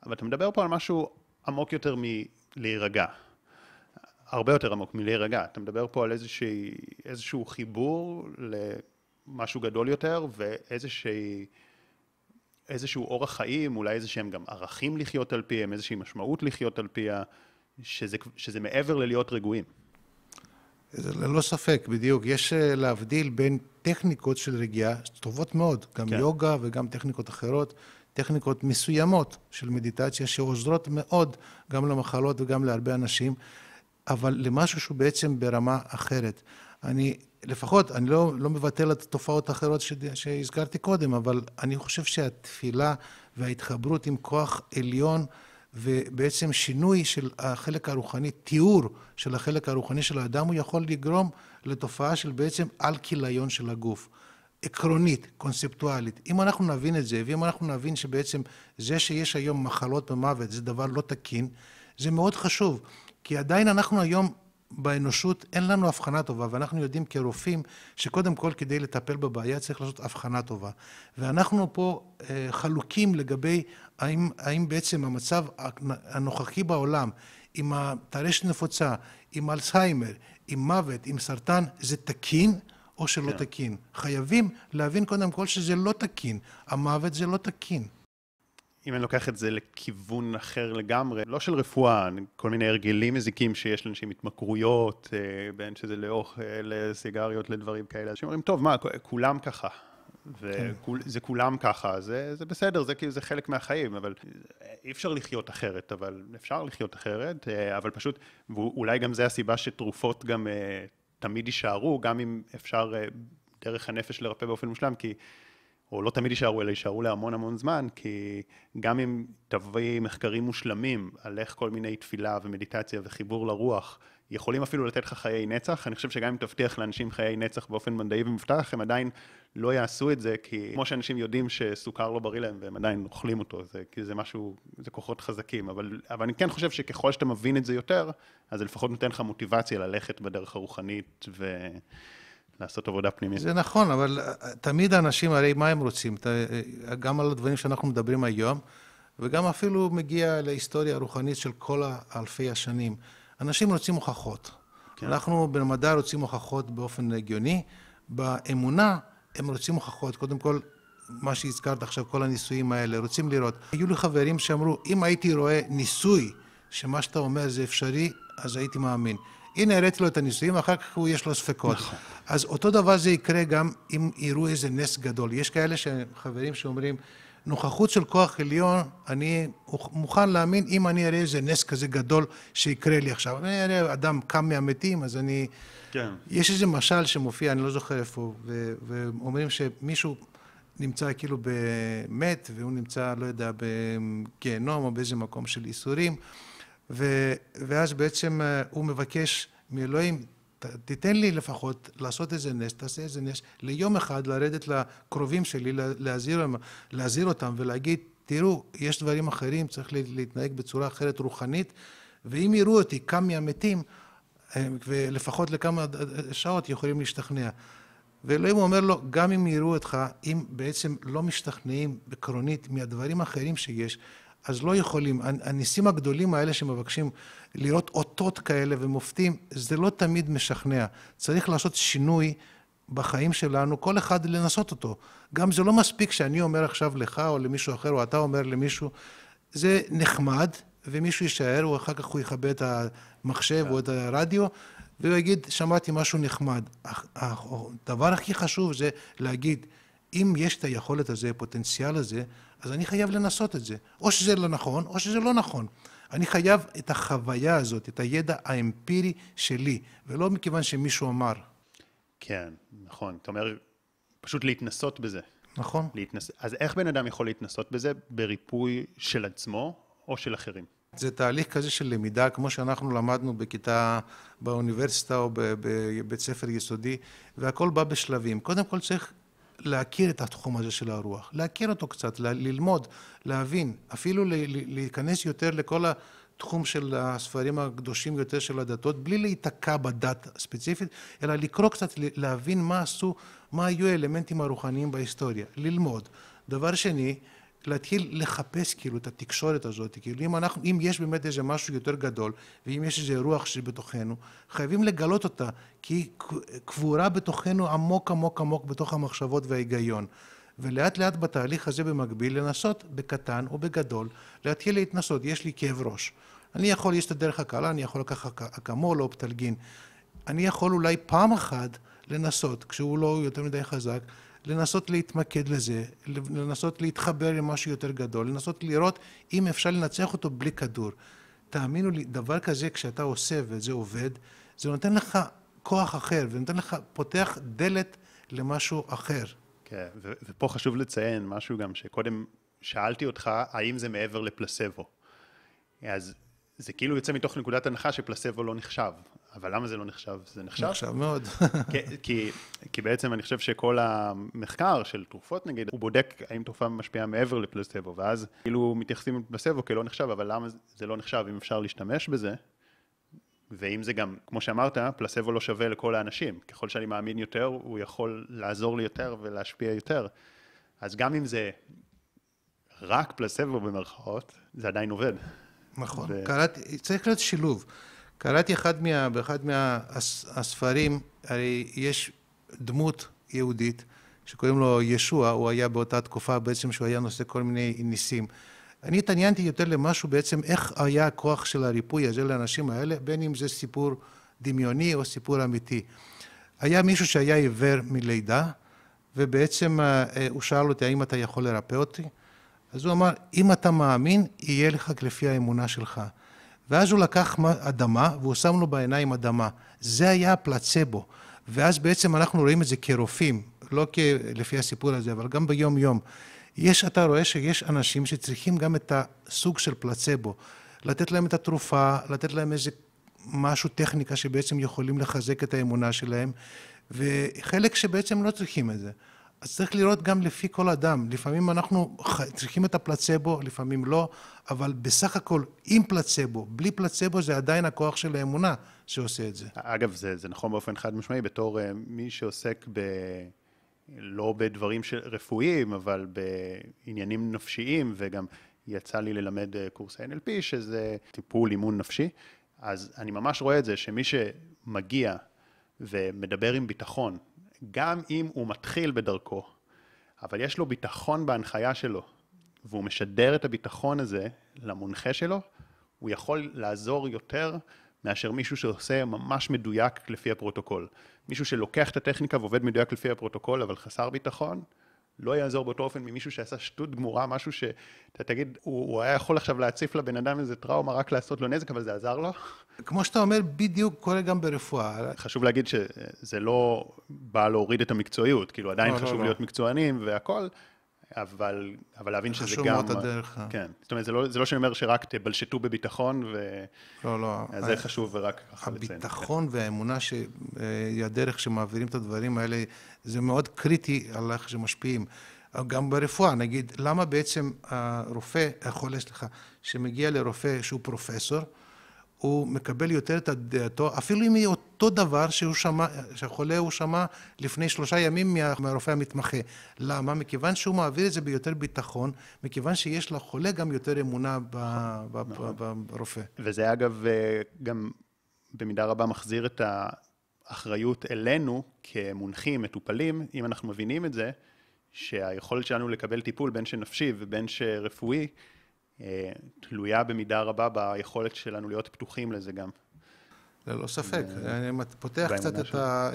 אבל אתה מדבר פה על משהו עמוק יותר מלהירגע, הרבה יותר עמוק מלהירגע. אתה מדבר פה על איזשהו חיבור למשהו גדול יותר, ואיזשהו אורח חיים, אולי איזשהם גם ערכים לחיות על פיהם, איזושהי משמעות לחיות על פיה, שזה מעבר ללהיות רגועים. ללא ספק, בדיוק. יש להבדיל בין טכניקות של רגיעה, טובות מאוד, גם כן. יוגה וגם טכניקות אחרות, טכניקות מסוימות של מדיטציה שעוזרות מאוד גם למחלות וגם להרבה אנשים, אבל למשהו שהוא בעצם ברמה אחרת. לפחות, אני לא מבטל את התופעות האחרות שהזכרתי קודם, אבל אני חושב שהתפילה וההתחברות עם כוח עליון, ובעצם שינוי של החלק הרוחני, תיאור של החלק הרוחני של האדם, הוא יכול לגרום לתופעה של בעצם אל-כיליון של הגוף. עקרונית, קונספטואלית. אם אנחנו נבין את זה, ואם אנחנו נבין שבעצם זה שיש היום מחלות ומוות, זה דבר לא תקין, זה מאוד חשוב. כי עדיין אנחנו היום באנושות, אין לנו הבחנה טובה, ואנחנו יודעים כרופאים שקודם כל כדי לטפל בבעיה צריך לעשות הבחנה טובה. ואנחנו פה חלוקים לגבי האם בעצם המצב הנוכחי בעולם, עם הטרשת נפוצה, עם אלצהיימר, עם מוות, עם סרטן, זה תקין או שלא תקין? חייבים להבין קודם כל שזה לא תקין, המוות זה לא תקין. אם אני לוקח את זה לכיוון אחר לגמרי, לא של רפואה, כל מיני הרגלים מזיקים שיש לאנשים, התמכרויות, בין שזה לאוכל, לסיגריות, לדברים כאלה. אנשים אומרים, טוב, מה, כולם ככה. זה כולם ככה, זה בסדר, זה חלק מהחיים, אבל אי אפשר לחיות אחרת, אבל אפשר לחיות אחרת, אבל פשוט, ואולי גם זה הסיבה שתרופות גם תמיד יישארו, גם אם אפשר דרך הנפש לרפא באופן מושלם, כי או לא תמיד יישארו, אלא יישארו להמון המון זמן, כי גם אם תביא מחקרים מושלמים על איך כל מיני תפילה ומדיטציה וחיבור לרוח, יכולים אפילו לתת לך חיי נצח. אני חושב שגם אם תבטיח לאנשים חיי נצח באופן מדעי ומבטח, הם עדיין לא יעשו את זה, כי כמו שאנשים יודעים שסוכר לא בריא להם, והם עדיין אוכלים אותו, כי זה משהו, זה כוחות חזקים. אבל אני כן חושב שככל שאתה מבין את זה יותר, אז לפחות נותן לך מוטיבציה ללכת בדרך הרוחנית ו... לעשות עבודה פנימית. זה נכון, אבל תמיד האנשים, הרי מה הם רוצים? גם על הדברים שאנחנו מדברים היום, וגם אפילו מגיע להיסטוריה הרוחנית של כל אלפי השנים. אנשים רוצים הוכחות. כן. אנחנו במדע רוצים הוכחות באופן הגיוני, באמונה הם רוצים הוכחות. קודם כל, מה שהזכרת עכשיו, כל הניסויים האלה, רוצים לראות. היו לי חברים שאמרו, אם הייתי רואה ניסוי, שמה שאתה אומר זה אפשרי, אז הייתי מאמין. הנה, הראיתי לו את הניסויים, אחר כך יש לו ספקות. נכון. אז אותו דבר זה יקרה גם אם יראו איזה נס גדול. יש כאלה חברים שאומרים, נוכחות של כוח עליון, אני מוכן להאמין אם אני אראה איזה נס כזה גדול שיקרה לי עכשיו. אני אראה אדם קם מהמתים, אז אני... כן. יש איזה משל שמופיע, אני לא זוכר איפה, ואומרים שמישהו נמצא כאילו במת, והוא נמצא, לא יודע, בגיהנום או באיזה מקום של איסורים, ואז בעצם הוא מבקש מאלוהים, תיתן לי לפחות לעשות איזה נס, תעשה איזה נס, ליום אחד לרדת לקרובים שלי, להזהיר אותם ולהגיד, תראו, יש דברים אחרים, צריך להתנהג בצורה אחרת רוחנית, ואם יראו אותי קם מהמתים, ולפחות לכמה שעות יכולים להשתכנע. ואלוהים אומר לו, גם אם יראו אותך, אם בעצם לא משתכנעים עקרונית מהדברים האחרים שיש, אז לא יכולים. הניסים הגדולים האלה שמבקשים לראות אותות כאלה ומופתים, זה לא תמיד משכנע. צריך לעשות שינוי בחיים שלנו, כל אחד לנסות אותו. גם זה לא מספיק שאני אומר עכשיו לך או למישהו אחר, או אתה אומר למישהו, זה נחמד, ומישהו יישאר, ואחר כך הוא יכבה את המחשב או את הרדיו, והוא יגיד, שמעתי משהו נחמד. הדבר הכי חשוב זה להגיד, אם יש את היכולת הזה, הפוטנציאל הזה, אז אני חייב לנסות את זה. או שזה לא נכון, או שזה לא נכון. אני חייב את החוויה הזאת, את הידע האמפירי שלי, ולא מכיוון שמישהו אמר. כן, נכון. אתה אומר, פשוט להתנסות בזה. נכון. אז איך בן אדם יכול להתנסות בזה בריפוי של עצמו או של אחרים? זה תהליך כזה של למידה, כמו שאנחנו למדנו בכיתה, באוניברסיטה או בבית ספר יסודי, והכל בא בשלבים. קודם כל צריך להכיר את התחום הזה של הרוח, להכיר אותו קצת, ללמוד, להבין, אפילו להיכנס יותר לכל התחום של הספרים הקדושים יותר של הדתות, בלי להיתקע בדת ספציפית, אלא לקרוא קצת, להבין מה עשו, מה היו האלמנטים הרוחניים בהיסטוריה, ללמוד. דבר שני, להתחיל לחפש כאילו את התקשורת הזאת, כאילו אם יש באמת איזה משהו יותר גדול, ואם יש איזה רוח שבתוכנו, חייבים לגלות אותה, כי היא קבורה בתוכנו עמוק עמוק עמוק בתוך המחשבות וההיגיון. ולאט לאט בתהליך הזה במקביל לנסות בקטן או בגדול, להתחיל להתנסות, יש לי כאב ראש. אני יכול, יש את הדרך הקלה, אני יכול לקחת אקמול או פטלגין. אני יכול אולי פעם אחת לנסות, כשהוא לא יותר מדי חזק, לנסות להתמקד לזה, לנסות להתחבר למשהו יותר גדול, לנסות לראות אם אפשר לנצח אותו בלי כדור. תאמינו לי, דבר כזה כשאתה עושה וזה עובד, זה נותן לך כוח אחר, ונותן לך, פותח דלת למשהו אחר. כן, ופה חשוב לציין משהו גם שקודם שאלתי אותך, האם זה מעבר לפלסבו? אז זה כאילו יוצא מתוך נקודת הנחה שפלסבו לא נחשב. אבל למה זה לא נחשב? זה נחשב? נחשב מאוד. כי בעצם אני חושב שכל המחקר של תרופות נגיד, הוא בודק האם תרופה משפיעה מעבר לפלסבו, ואז כאילו מתייחסים לפלסבו כלא נחשב, אבל למה זה לא נחשב, אם אפשר להשתמש בזה, ואם זה גם, כמו שאמרת, פלסבו לא שווה לכל האנשים. ככל שאני מאמין יותר, הוא יכול לעזור לי יותר ולהשפיע יותר. אז גם אם זה רק פלסבו במרכאות, זה עדיין עובד. נכון, צריך להיות שילוב. קראתי באחד מהספרים, הרי יש דמות יהודית שקוראים לו ישוע, הוא היה באותה תקופה בעצם שהוא היה נושא כל מיני ניסים. אני התעניינתי יותר למשהו בעצם איך היה הכוח של הריפוי הזה לאנשים האלה, בין אם זה סיפור דמיוני או סיפור אמיתי. היה מישהו שהיה עיוור מלידה, ובעצם הוא שאל אותי, האם אתה יכול לרפא אותי? אז הוא אמר, אם אתה מאמין, יהיה לך כלפי האמונה שלך. ואז הוא לקח אדמה, והוא שם לו בעיניים אדמה. זה היה הפלצבו. ואז בעצם אנחנו רואים את זה כרופאים, לא לפי הסיפור הזה, אבל גם ביום יום. אתה רואה שיש אנשים שצריכים גם את הסוג של פלצבו. לתת להם את התרופה, לתת להם איזה משהו, טכניקה שבעצם יכולים לחזק את האמונה שלהם, וחלק שבעצם לא צריכים את זה. אז צריך לראות גם לפי כל אדם. לפעמים אנחנו צריכים את הפלצבו, לפעמים לא, אבל בסך הכל עם פלצבו, בלי פלצבו, זה עדיין הכוח של האמונה שעושה את זה. אגב, זה נכון באופן חד משמעי, בתור מי שעוסק לא בדברים רפואיים, אבל בעניינים נפשיים, וגם יצא לי ללמד קורס NLP, שזה טיפול אימון נפשי, אז אני ממש רואה את זה, שמי שמגיע ומדבר עם ביטחון, גם אם הוא מתחיל בדרכו, אבל יש לו ביטחון בהנחיה שלו, והוא משדר את הביטחון הזה למונחה שלו, הוא יכול לעזור יותר מאשר מישהו שעושה ממש מדויק לפי הפרוטוקול. מישהו שלוקח את הטכניקה ועובד מדויק לפי הפרוטוקול, אבל חסר ביטחון, לא יעזור באותו אופן ממישהו שעשה שטות גמורה, משהו שאתה תגיד, הוא היה יכול עכשיו להציף לבן אדם איזה טראומה, רק לעשות לו נזק, אבל זה עזר לו. כמו שאתה אומר, בדיוק קורה גם ברפואה. חשוב להגיד שזה לא בא להוריד את המקצועיות, כאילו עדיין חשוב להיות מקצוענים והכל, אבל להבין שזה גם... חשוב מאוד הדרך. כן, זאת אומרת, זה לא שאני אומר שרק תבלשטו בביטחון, אז זה חשוב ורק... הביטחון והאמונה שהיא הדרך שמעבירים את הדברים האלה, זה מאוד קריטי על איך שמשפיעים. גם ברפואה, נגיד, למה בעצם הרופא, החולה שלך, שמגיע לרופא שהוא פרופסור, הוא מקבל יותר את הדעתו, אפילו אם היא אותו דבר שהחולה הוא שמע לפני 3 ימים מהרופא המתמחה. למה? מכיוון שהוא מעביר את זה ביותר ביטחון, מכיוון שיש לחולה גם יותר אמונה ברופא. וזה אגב גם במידה רבה מחזיר את האחריות אלינו כמונחים, מטופלים, אם אנחנו מבינים את זה, שהיכולת שלנו לקבל טיפול בין שנפשי ובין שרפואי, תלויה במידה רבה ביכולת שלנו להיות פתוחים לזה גם. ללא ספק, אני פותח קצת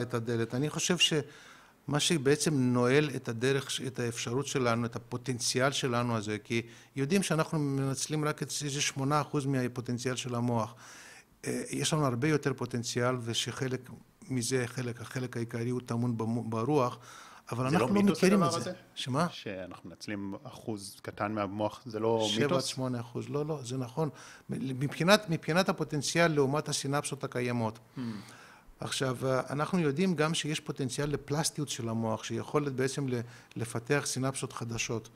את הדלת. אני חושב שמה שבעצם נועל את הדרך, את האפשרות שלנו, את הפוטנציאל שלנו הזה, כי יודעים שאנחנו מנצלים רק איזה 8% מהפוטנציאל של המוח. יש לנו הרבה יותר פוטנציאל, ושחלק מזה, החלק העיקרי הוא טמון ברוח, אבל אנחנו לא מכירים את זה. שמה? שאנחנו מנצלים אחוז קטן מהמוח, זה לא מיתוס? 7-8%, לא, לא, זה נכון. מבחינת הפוטנציאל לעומת הסינפסות הקיימות. עכשיו, אנחנו יודעים גם שיש פוטנציאל לפלסטיות של המוח, שיכולת בעצם לפתח סינפסות חדשות.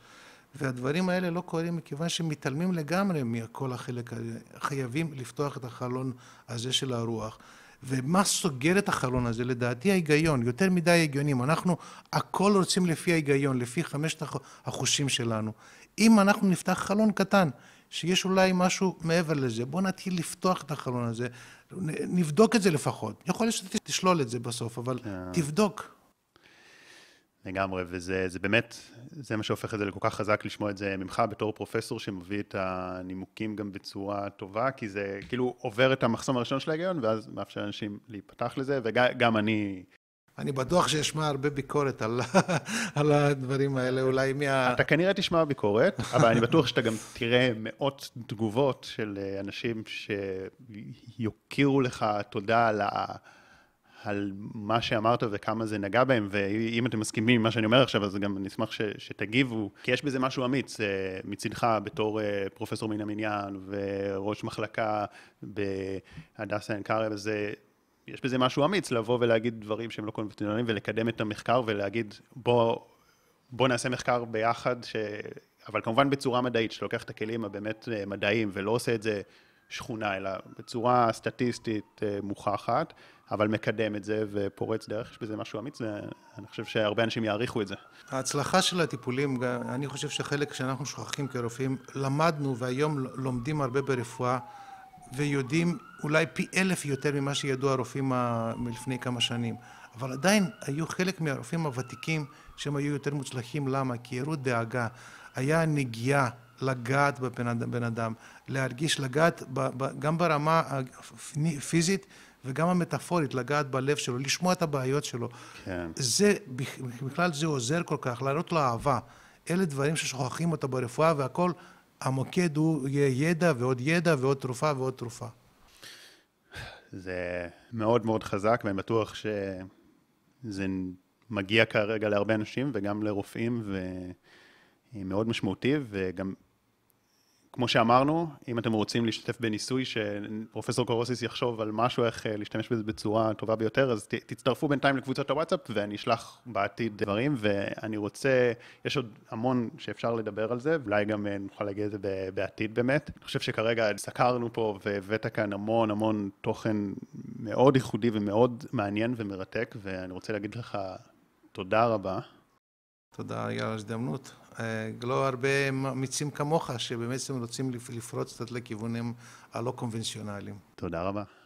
והדברים האלה לא קורים מכיוון שמתעלמים לגמרי מכל החלק הזה. חייבים לפתוח את החלון הזה של הרוח. ומה סוגר את החלון הזה? לדעתי ההיגיון, יותר מדי ההיגיונים. אנחנו הכל רוצים לפי ההיגיון, לפי 5 החושים שלנו. אם אנחנו נפתח חלון קטן, שיש אולי משהו מעבר לזה, בואו נתחיל לפתוח את החלון הזה, נבדוק את זה לפחות. יכול להיות שתשלול את זה בסוף, אבל תבדוק. לגמרי, וזה באמת, זה מה שהופך את זה לכל כך חזק לשמוע את זה ממך בתור פרופסור שמביא את הנימוקים גם בצורה טובה, כי זה כאילו עובר את המחסום הראשון של ההיגיון, ואז מאפשר לאנשים להיפתח לזה, וגם אני... אני בטוח שישמע הרבה ביקורת על הדברים האלה, אולי מה... אתה כנראה תשמע ביקורת, אבל אני בטוח שאתה גם תראה מאות תגובות של אנשים שיוקירו לך תודה על ה... על מה שאמרת וכמה זה נגע בהם, ואם אתם מסכימים עם מה שאני אומר עכשיו, אז גם אני אשמח שתגיבו, כי יש בזה משהו אמיץ מצדך בתור פרופסור מן המניין וראש מחלקה בהדסה עין כרם, אז יש בזה משהו אמיץ לבוא ולהגיד דברים שהם לא קונבנציונליים ולקדם את המחקר ולהגיד בוא נעשה מחקר ביחד, אבל כמובן בצורה מדעית, שלוקח את הכלים הבאמת מדעיים ולא עושה את זה שכונה, אלא בצורה סטטיסטית מוכחת, אבל מקדם את זה ופורץ דרך, יש בזה משהו אמיץ, אני חושב שהרבה אנשים יעריכו את זה. ההצלחה של הטיפולים, אני חושב שחלק שאנחנו שוכחים כרופאים, למדנו והיום לומדים הרבה ברפואה, ויודעים אולי פי 1000 יותר ממה שידעו הרופאים מלפני כמה שנים. אבל עדיין היו חלק מהרופאים הוותיקים שהם היו יותר מוצלחים, למה? כי הראו דאגה, היה נגיעה, לגעת בבן אדם, להרגיש לגעת גם ברמה הפיזית וגם המטאפורית, לגעת בלב שלו, לשמוע את הבעיות שלו. כן. זה, בכלל זה עוזר כל כך, להראות לו אהבה. אלה דברים ששוכחים אותה ברפואה, והכל, המוקד הוא ידע ועוד ידע ועוד תרופה ועוד תרופה. זה מאוד מאוד חזק, ואני בטוח שזה מגיע כרגע להרבה אנשים וגם לרופאים, היא מאוד משמעותי, וגם, כמו שאמרנו, אם אתם רוצים להשתתף בניסוי שפרופסור קרוסיס יחשוב על משהו, איך להשתמש בזה בצורה טובה ביותר, אז תצטרפו בינתיים לקבוצת הוואטסאפ, ואני אשלח בעתיד דברים, ואני רוצה, יש עוד המון שאפשר לדבר על זה, אולי גם נוכל להגיע לזה בעתיד באמת. אני חושב שכרגע סקרנו פה, והבאת כאן המון המון תוכן מאוד ייחודי ומאוד מעניין ומרתק, ואני רוצה להגיד לך תודה רבה. תודה על ההזדמנות. לא הרבה אמיצים כמוך שבאמת רוצים לפרוץ קצת לכיוונים הלא קונבנציונליים. תודה רבה.